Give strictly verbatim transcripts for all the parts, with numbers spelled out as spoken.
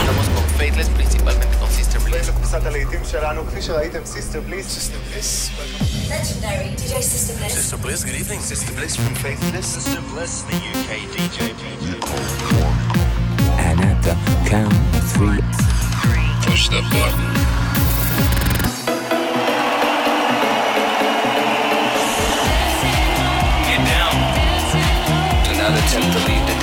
Estamos con Faithless, principalmente con Sister Bliss. קבוצת הלהיטים שלנו, כפי שראיתם, Sister Bliss. Sister Bliss. Legendary D J Sister Bliss. Sister Bliss, good evening. Sister Bliss from Faithless. Sister Bliss, the U K D J. And at the count of three, push the button. Attempt to leave the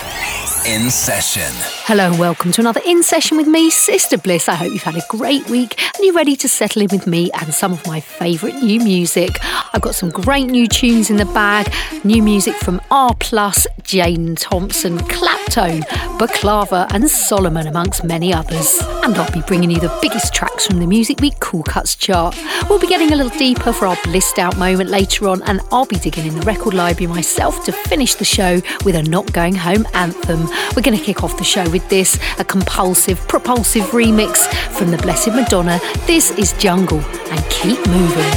Bliss. In Session. Hello and welcome to another In Session with me, Sister Bliss. I hope you've had a great week and you're ready to settle in with me and some of my favourite new music. I've got some great new tunes in the bag, new music from R plus, Jaden Thompson, Claptone, Baklava and Solomon, amongst many others. And I'll be bringing you the biggest tracks from the Music Week Cool Cuts chart. We'll be getting a little deeper for our blissed out moment later on, and I'll be digging in the record library myself to finish the show with a Not Going Home anthem. We're going to kick off the show with this, a compulsive, propulsive remix from the Blessed Madonna. This is Jungle, and keep moving.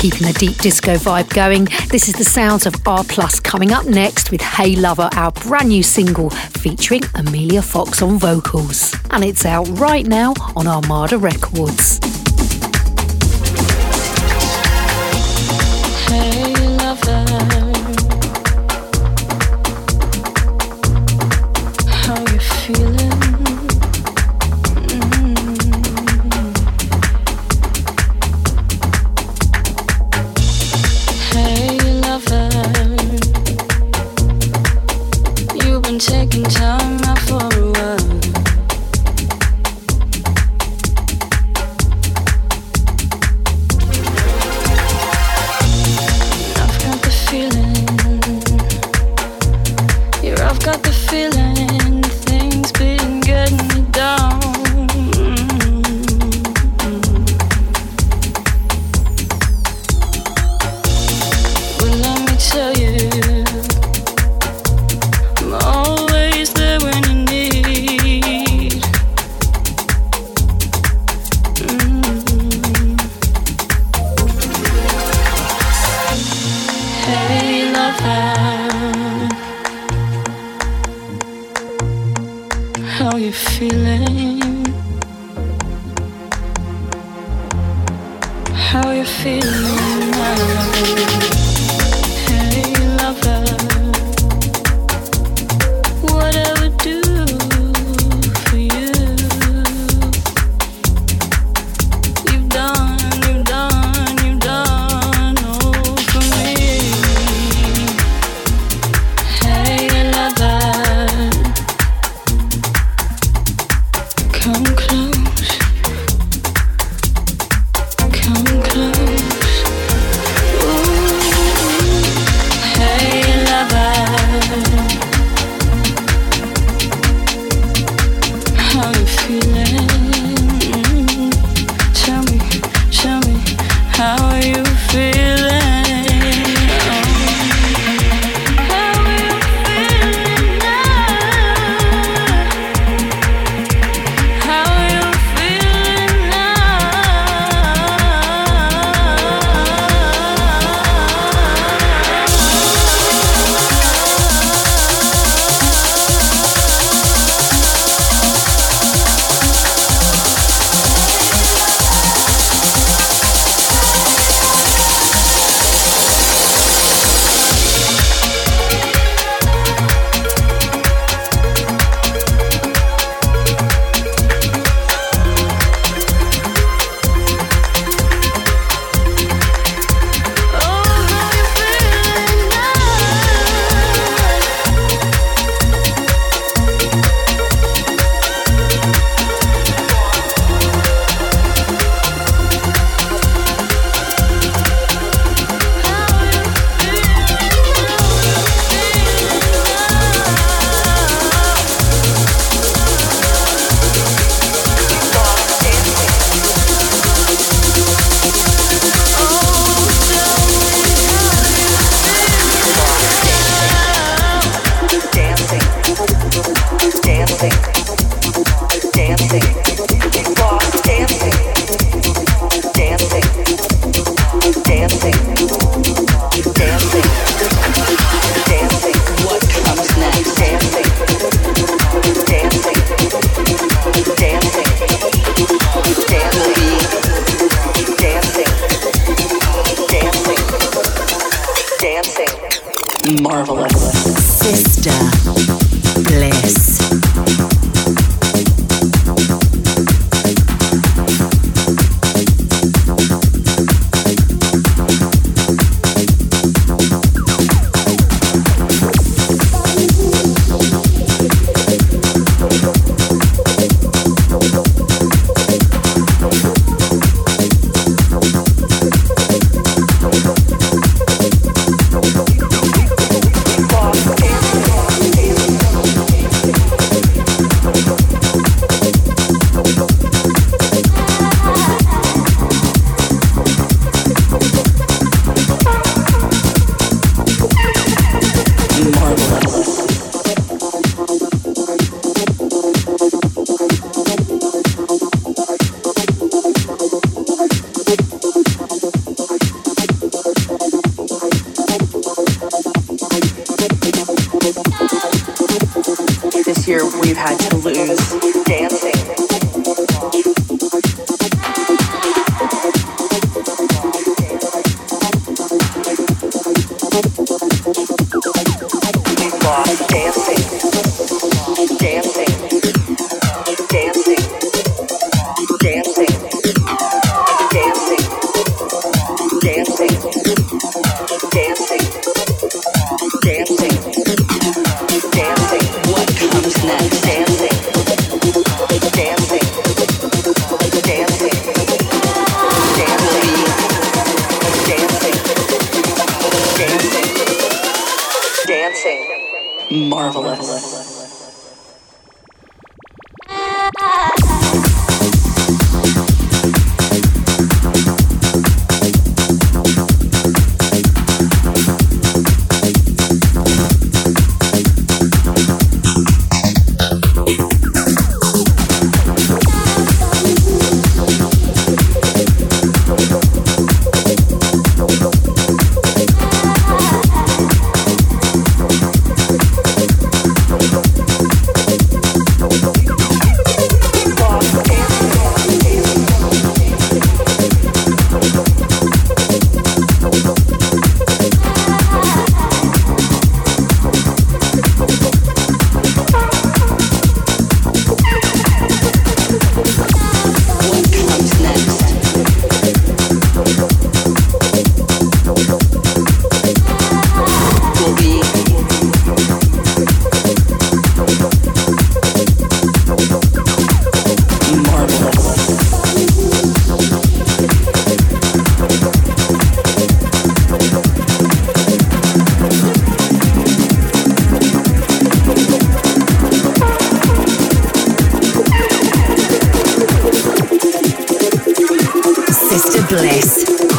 Keeping the deep disco vibe going, this is the sounds of R plus coming up next with Hey Lover, our brand new single featuring Amelia Fox on vocals. And it's out right now on Armada Records. Hey Lover. how you feeling now?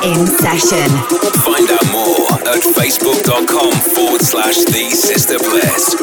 in session. Find out more at facebook.com forward slash the Sister Bliss.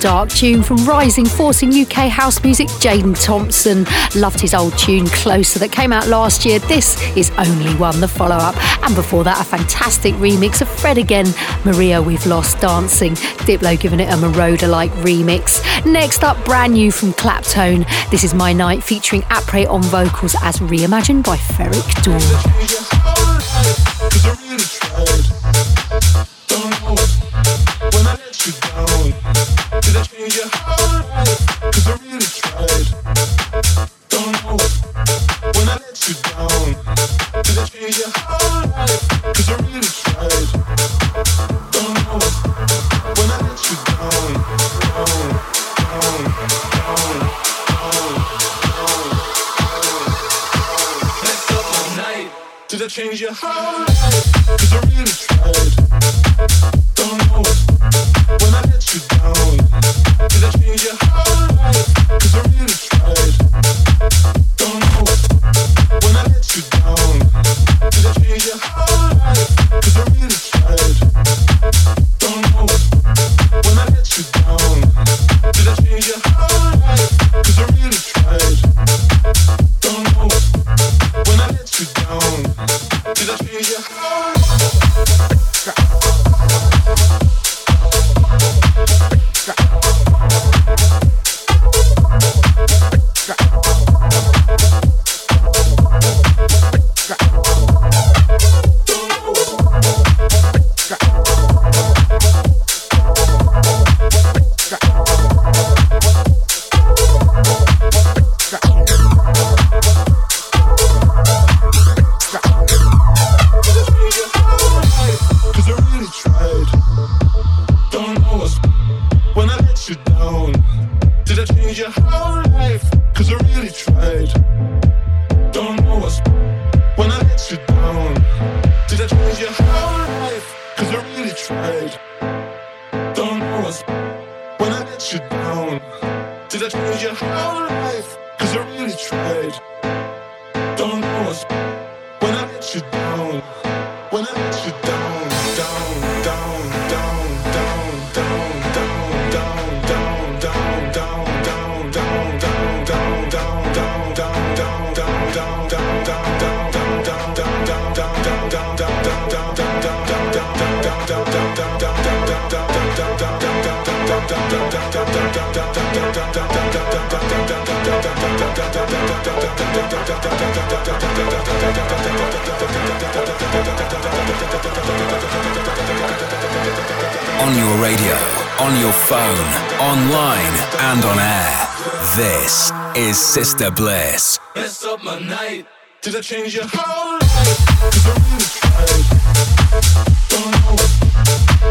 Dark tune from rising force in U K house music, Jaden Thompson. Loved his old tune Closer that came out last year. This is Only One, the follow-up. And before that, a fantastic remix of Fred Again, Maria We've Lost Dancing. Diplo giving it a Moroder-like remix. Next up, brand new from Claptone. This is My Night featuring Apre on vocals as reimagined by Ferreck Dawn. Change your heart, 'cause I really tried. Don't know it when I let you down. Did I change your heart? 'Cause I really tried. Don't know it when I let you down. Did I change your heart? 'Cause I really tried. Don't know it when I let you down. Did I change your heart? 'Cause I really tried. Don't know it when I let you down. Did I change your When I let you down, Did I change your whole life? Cause I really tried. Don't know us when I let you down. When I let you down, down, down, down, down, down, down, down, down, down, down, down, down, down, down, down, down, down, down, down, down, down, down, down. On your radio, on your phone, online, and on air. This is Sister Bliss. Mess up my night. Did I change your whole life? Cause I really tried. Don't know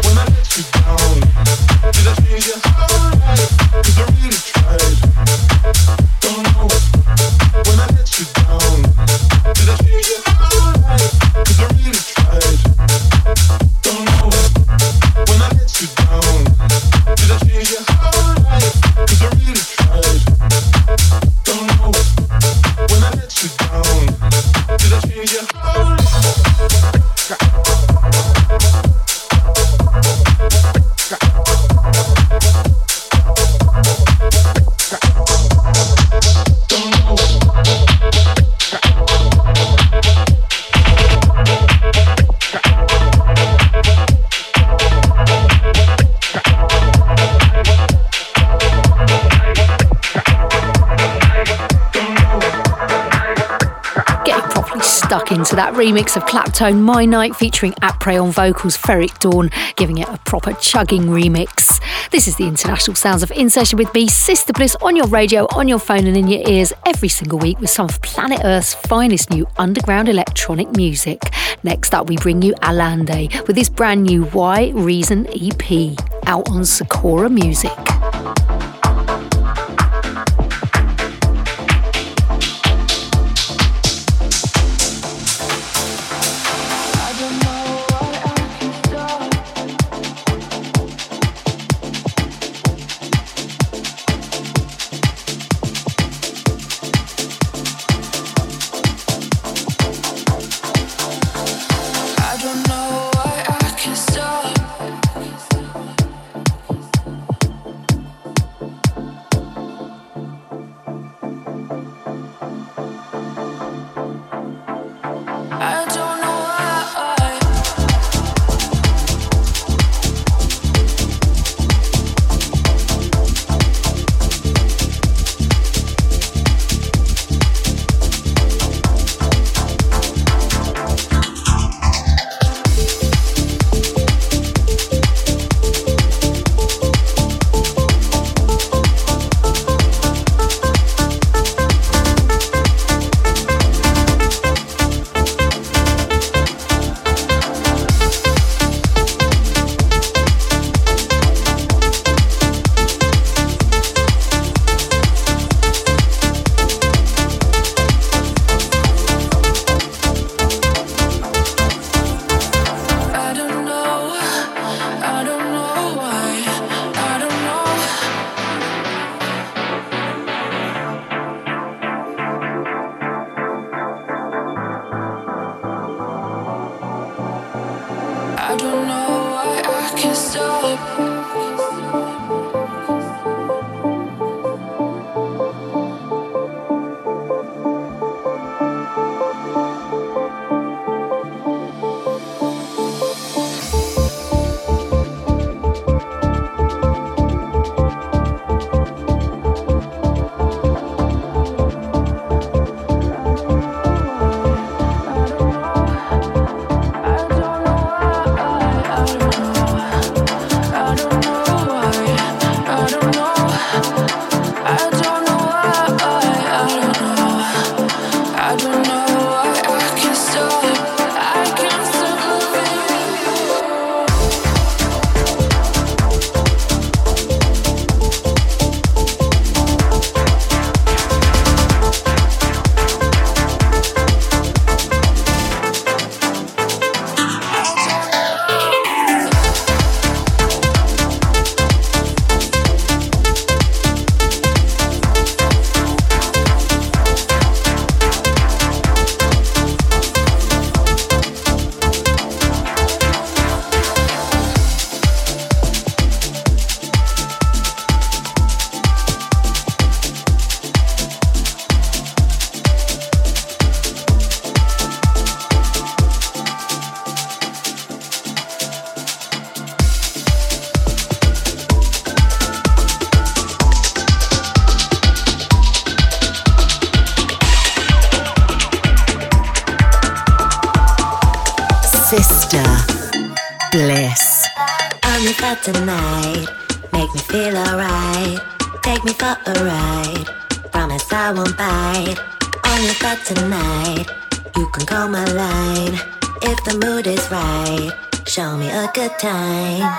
when I let you down. Did I change your whole life? Cause I really tried. Don't know when I let you down. Did I change your whole life? Cause I really tried. Don't know when I let you down. Did I change your whole life? Cause I really tried. Don't know when I let you down. Did I change your whole life? Into that remix of Claptone, My Night, featuring Apre on vocals, Ferreck Dawn giving it a proper chugging remix. This is the international sounds of In Session with me, Sister Bliss, on your radio, on your phone and in your ears every single week with some of planet Earth's finest new underground electronic music. Next up we bring you Alande with this brand new Why Reason E P out on Socorro Music. cut tonight. Make me feel alright. Take me for a ride. Promise I won't bite. On your butt tonight. You can call my line. If the mood is right, show me a good time.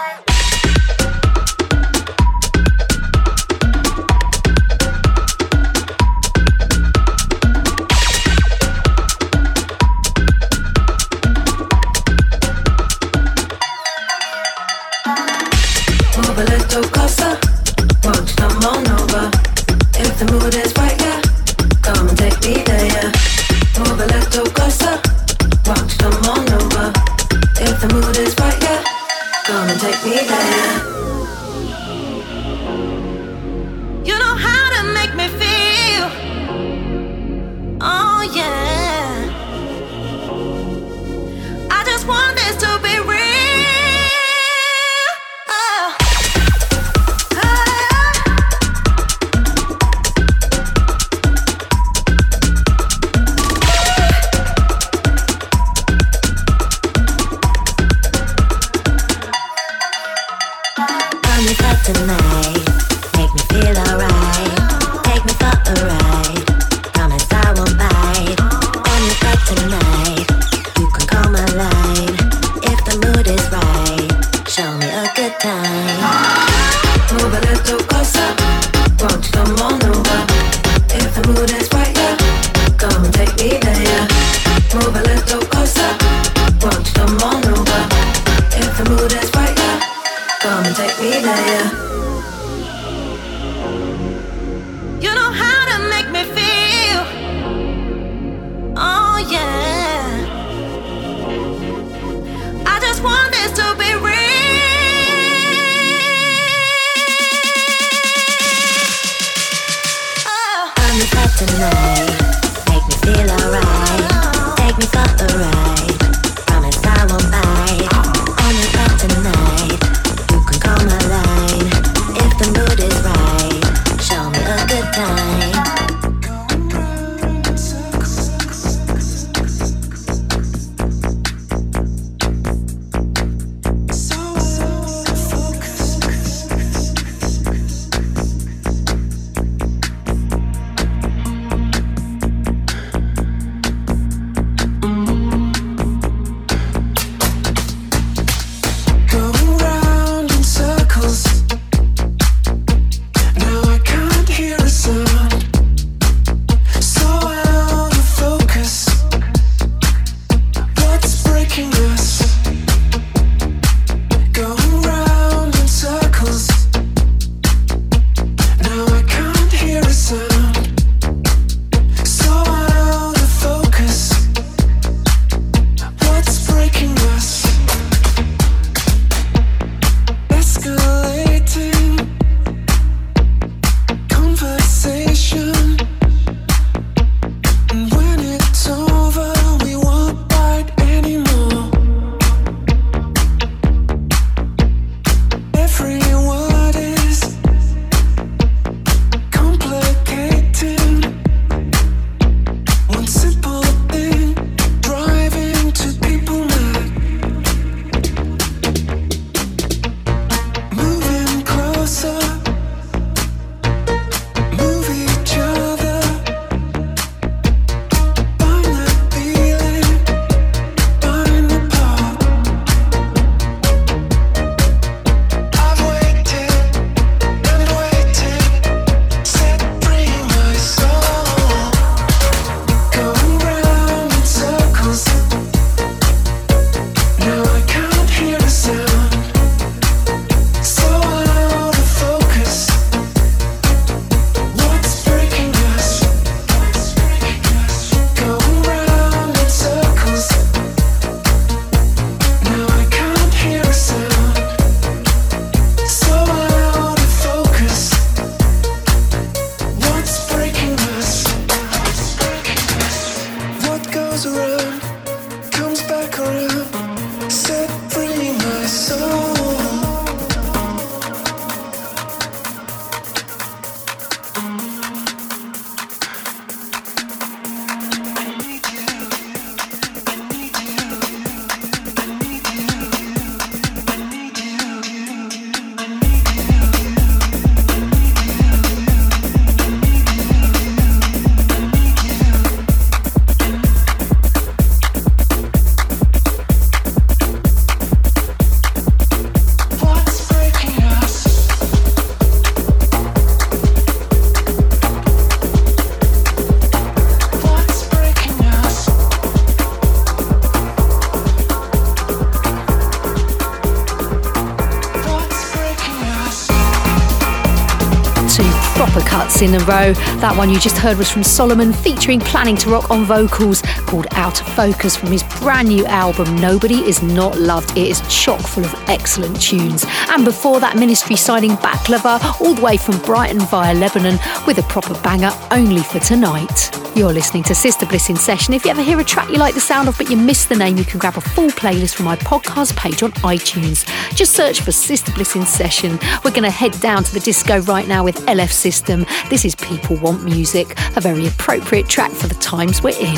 in a row. That one you just heard was from Solomon featuring Planning to Rock on vocals, called Out of Focus, from his brand new album Nobody Is Not Loved. It is chock full of excellent tunes. And before that, Ministry signing Baklava all the way from Brighton via Lebanon with a proper banger, Only for Tonight. You're listening to Sister Bliss in Session. If you ever hear a track you like the sound of but you miss the name, you can grab a full playlist from my podcast page on iTunes. Just search for Sister Bliss in Session. We're going to head down to the disco right now with L F System. This is People Want Music, a very appropriate track for the times we're in.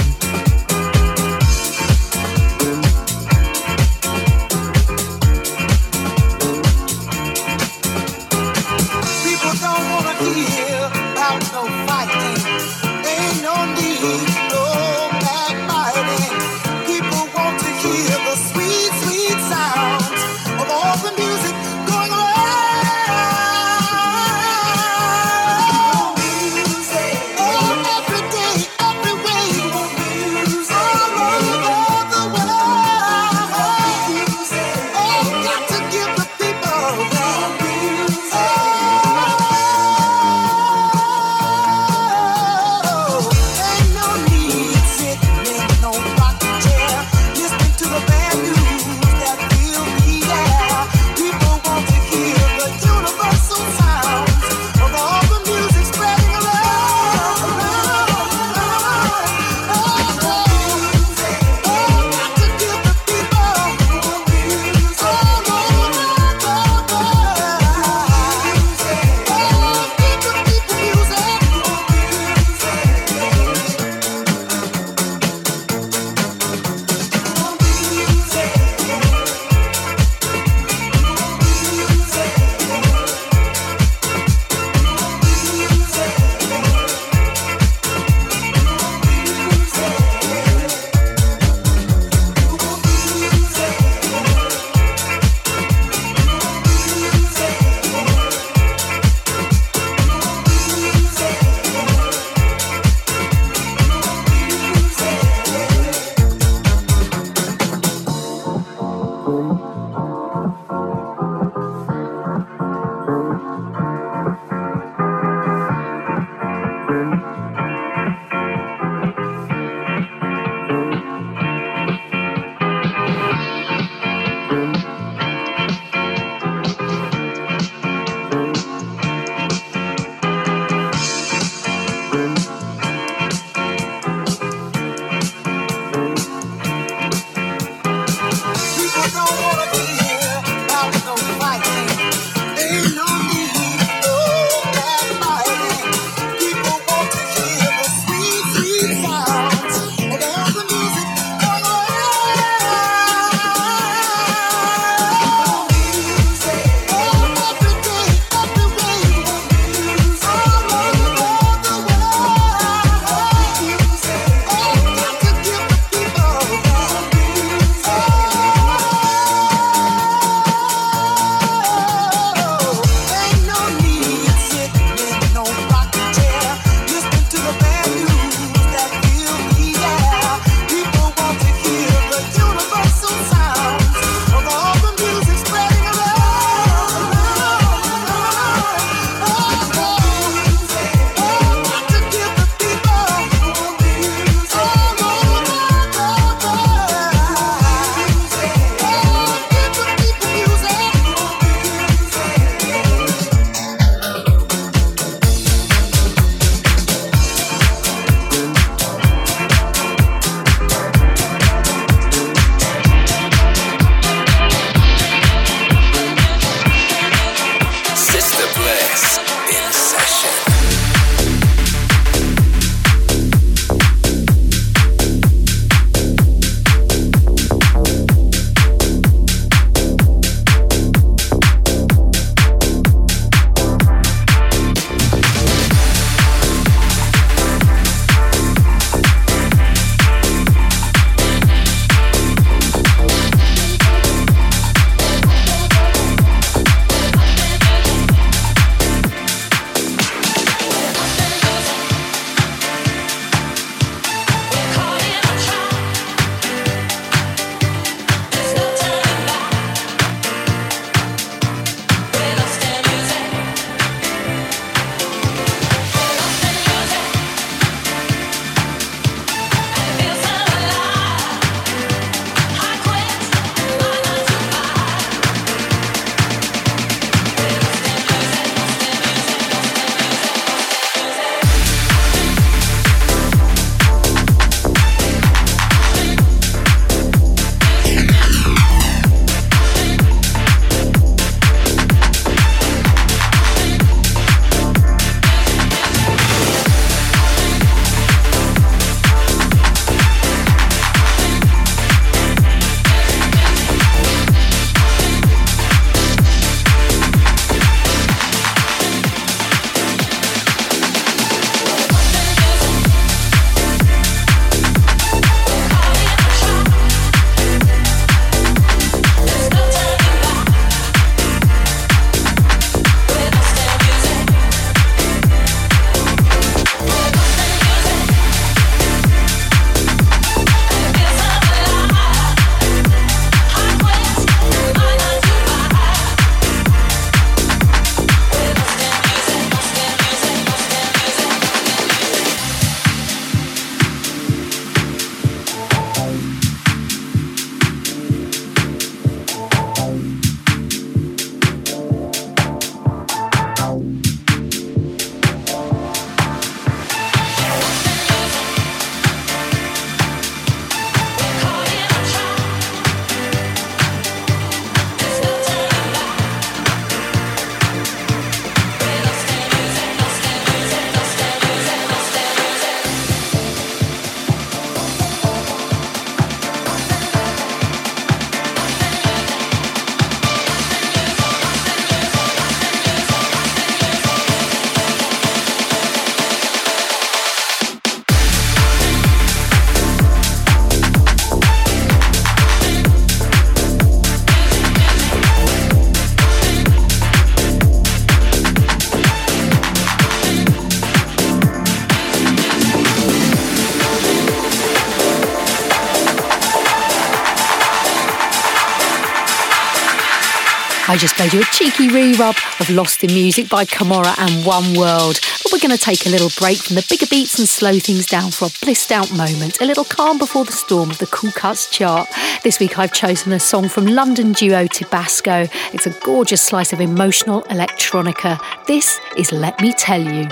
I just played you a cheeky re-rub of Lost in Music by Kamora and One World. But we're going to take a little break from the bigger beats and slow things down for a blissed out moment, a little calm before the storm of the Cool Cuts chart. This week I've chosen a song from London duo Tabasco. It's a gorgeous slice of emotional electronica. This is Let Me Tell You.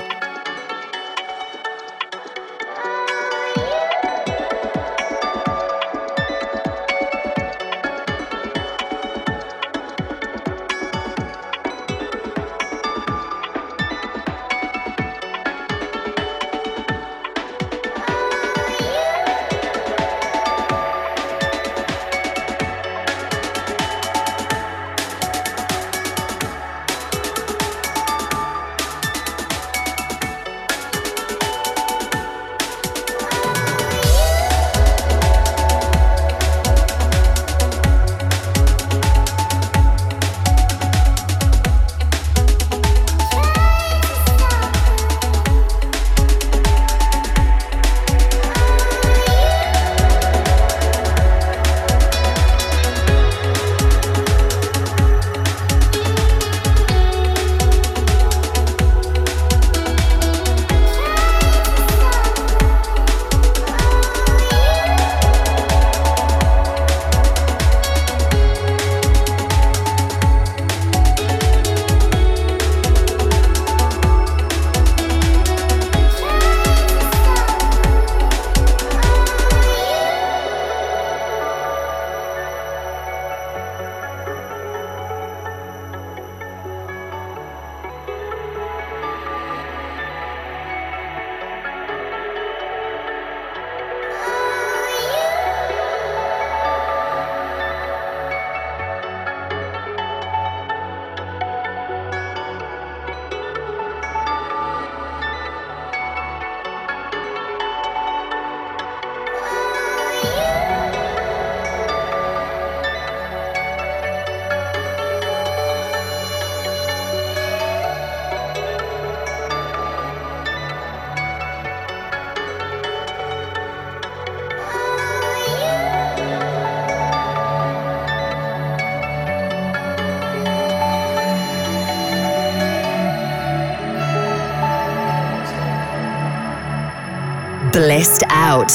Blissed Out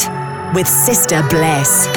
with Sister Bliss.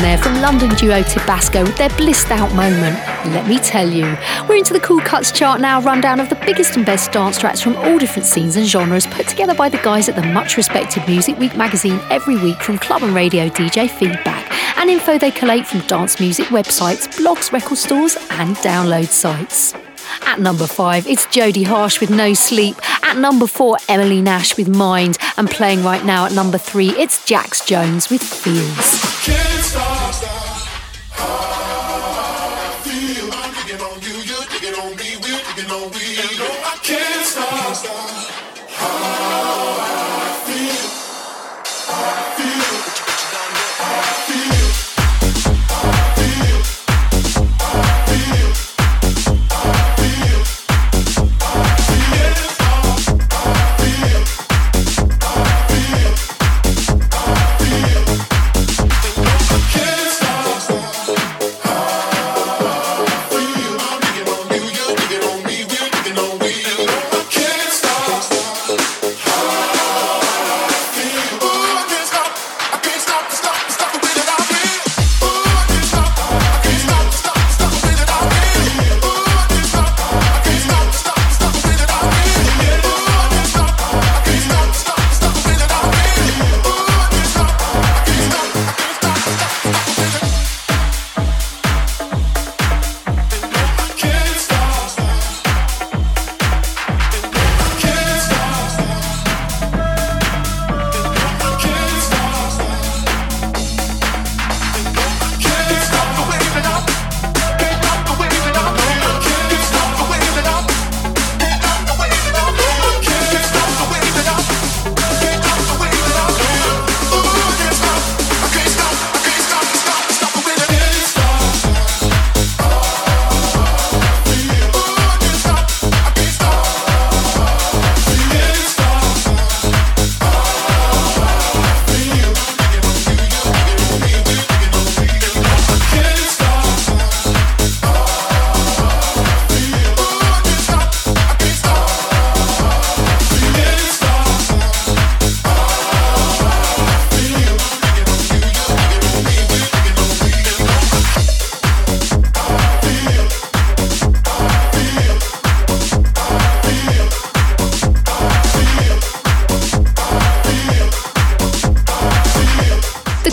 There from London duo Tabasco with their blissed out moment, Let Me Tell You. We're into the Cool Cuts chart now, rundown of the biggest and best dance tracks from all different scenes and genres, put together by the guys at the much respected Music Week magazine every week from club and radio D J feedback and info they collate from dance music websites, blogs, record stores and download sites. At number five, it's Jodie Harsh with No Sleep. At number four, Emily Nash with Mind. And playing right now at number three, it's Jax Jones with Feels. Can't stop, stop. I feel I'm digging on you, you're digging on me, we're digging on me. You know I can't stop, stop. I feel, I feel. I feel. I feel, I feel, I feel.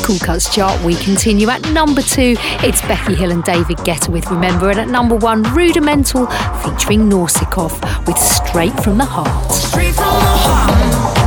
Cool Cuts chart, we continue at number two. It's Becky Hill and David Getter with Remember, and at number one, Rudimental featuring Norsikov with Straight from the Heart. Straight from the Heart.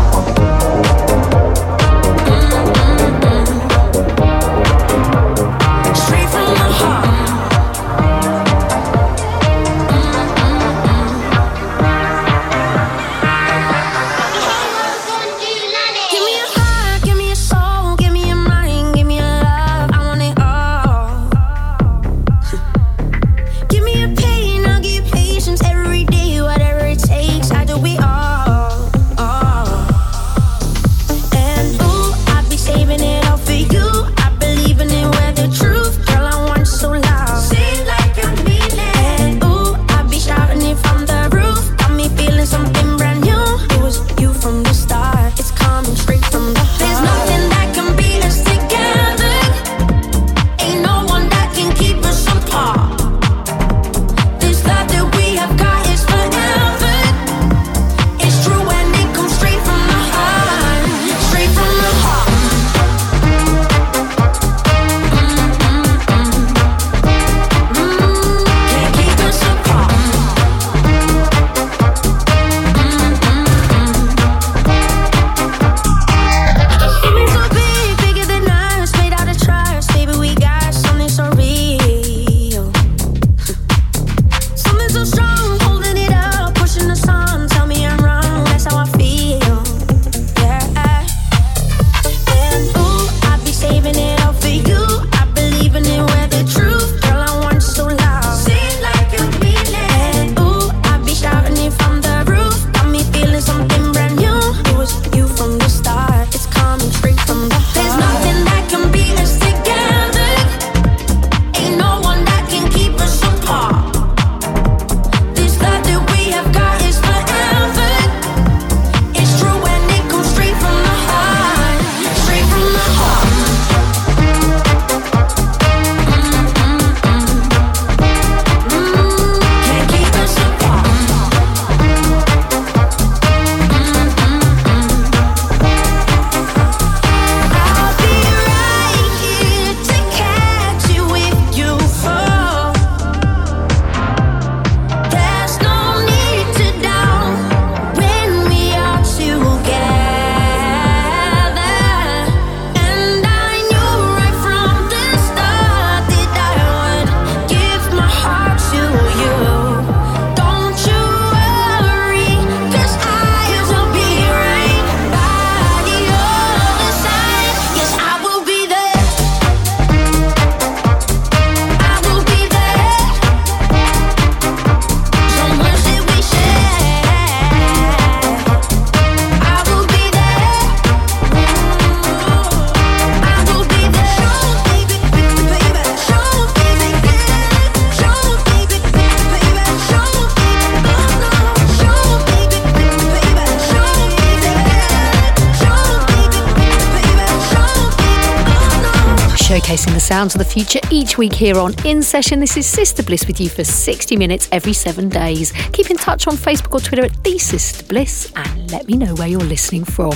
Showcasing the sounds of the future each week here on In Session. This is Sister Bliss with you for sixty minutes every seven days. Keep in touch on Facebook or Twitter at The Sister Bliss and let me know where you're listening from.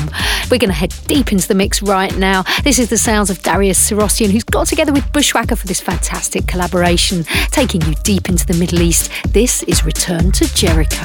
We're going to head deep into the mix right now. This is the sounds of Darius Sarossian, who's got together with Bushwacker for this fantastic collaboration, taking you deep into the Middle East. This is Return to Jericho.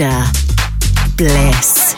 Sister Bliss.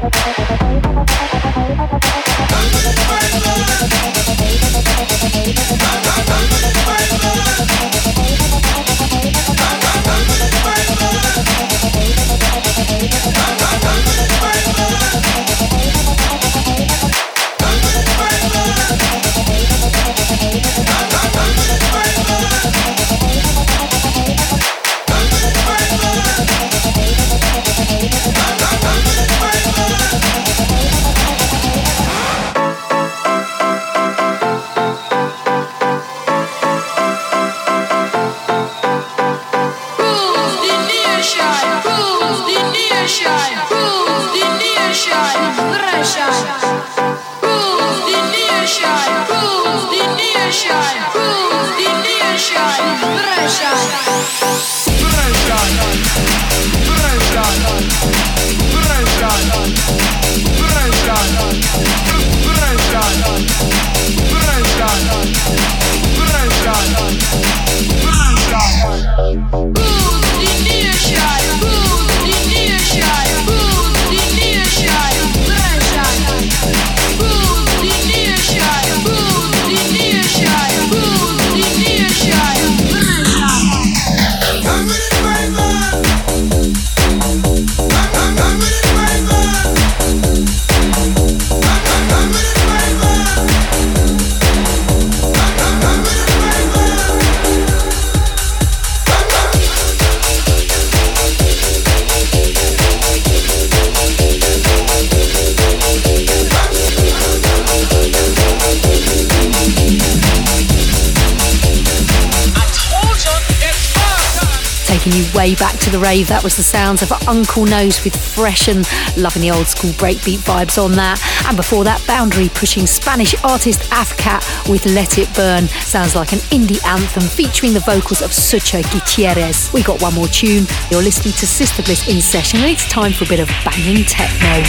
Bye. Way back to the rave. That was the sounds of Uncle Nose with Fresh, and loving the old school breakbeat vibes on that. And before that, boundary pushing Spanish artist AFCAT with Let It Burn. Sounds like an indie anthem featuring the vocals of Sucha Gutierrez. We got one more tune. You're listening to Sister Bliss in session, and it's time for a bit of banging techno.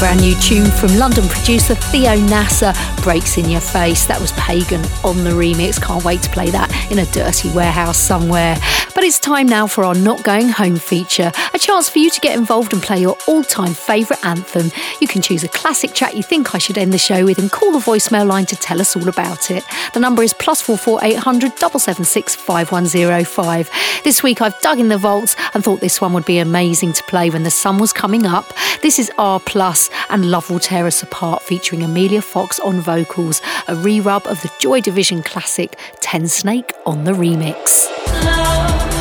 Brand new tune from London producer Theo Nasser, Breaks in Your Face. That was Pagan on the remix. Can't wait to play that in a dirty warehouse somewhere. But it's time now for our Not Going Home feature, a chance for you to get involved and play your all-time favourite anthem. You can choose a classic track you think I should end the show with and call the voicemail line to tell us all about it. The number is plus four four eight hundred, seven seven six, five one zero five. This week I've dug in the vaults and thought this one would be amazing to play when the sun was coming up. This is R plus, and Love Will Tear Us Apart featuring Amelia Fox on vocals, a re-rub of the Joy Division classic Ten Snake on the remix. Love,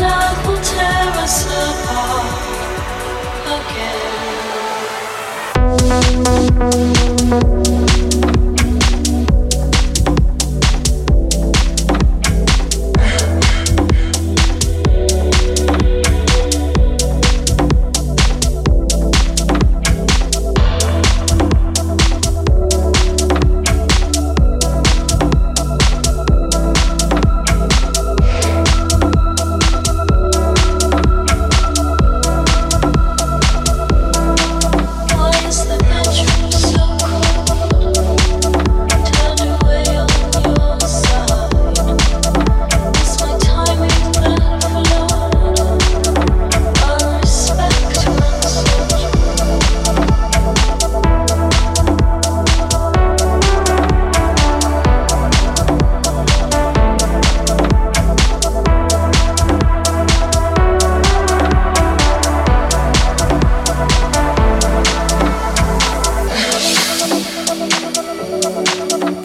love will tear us apart again.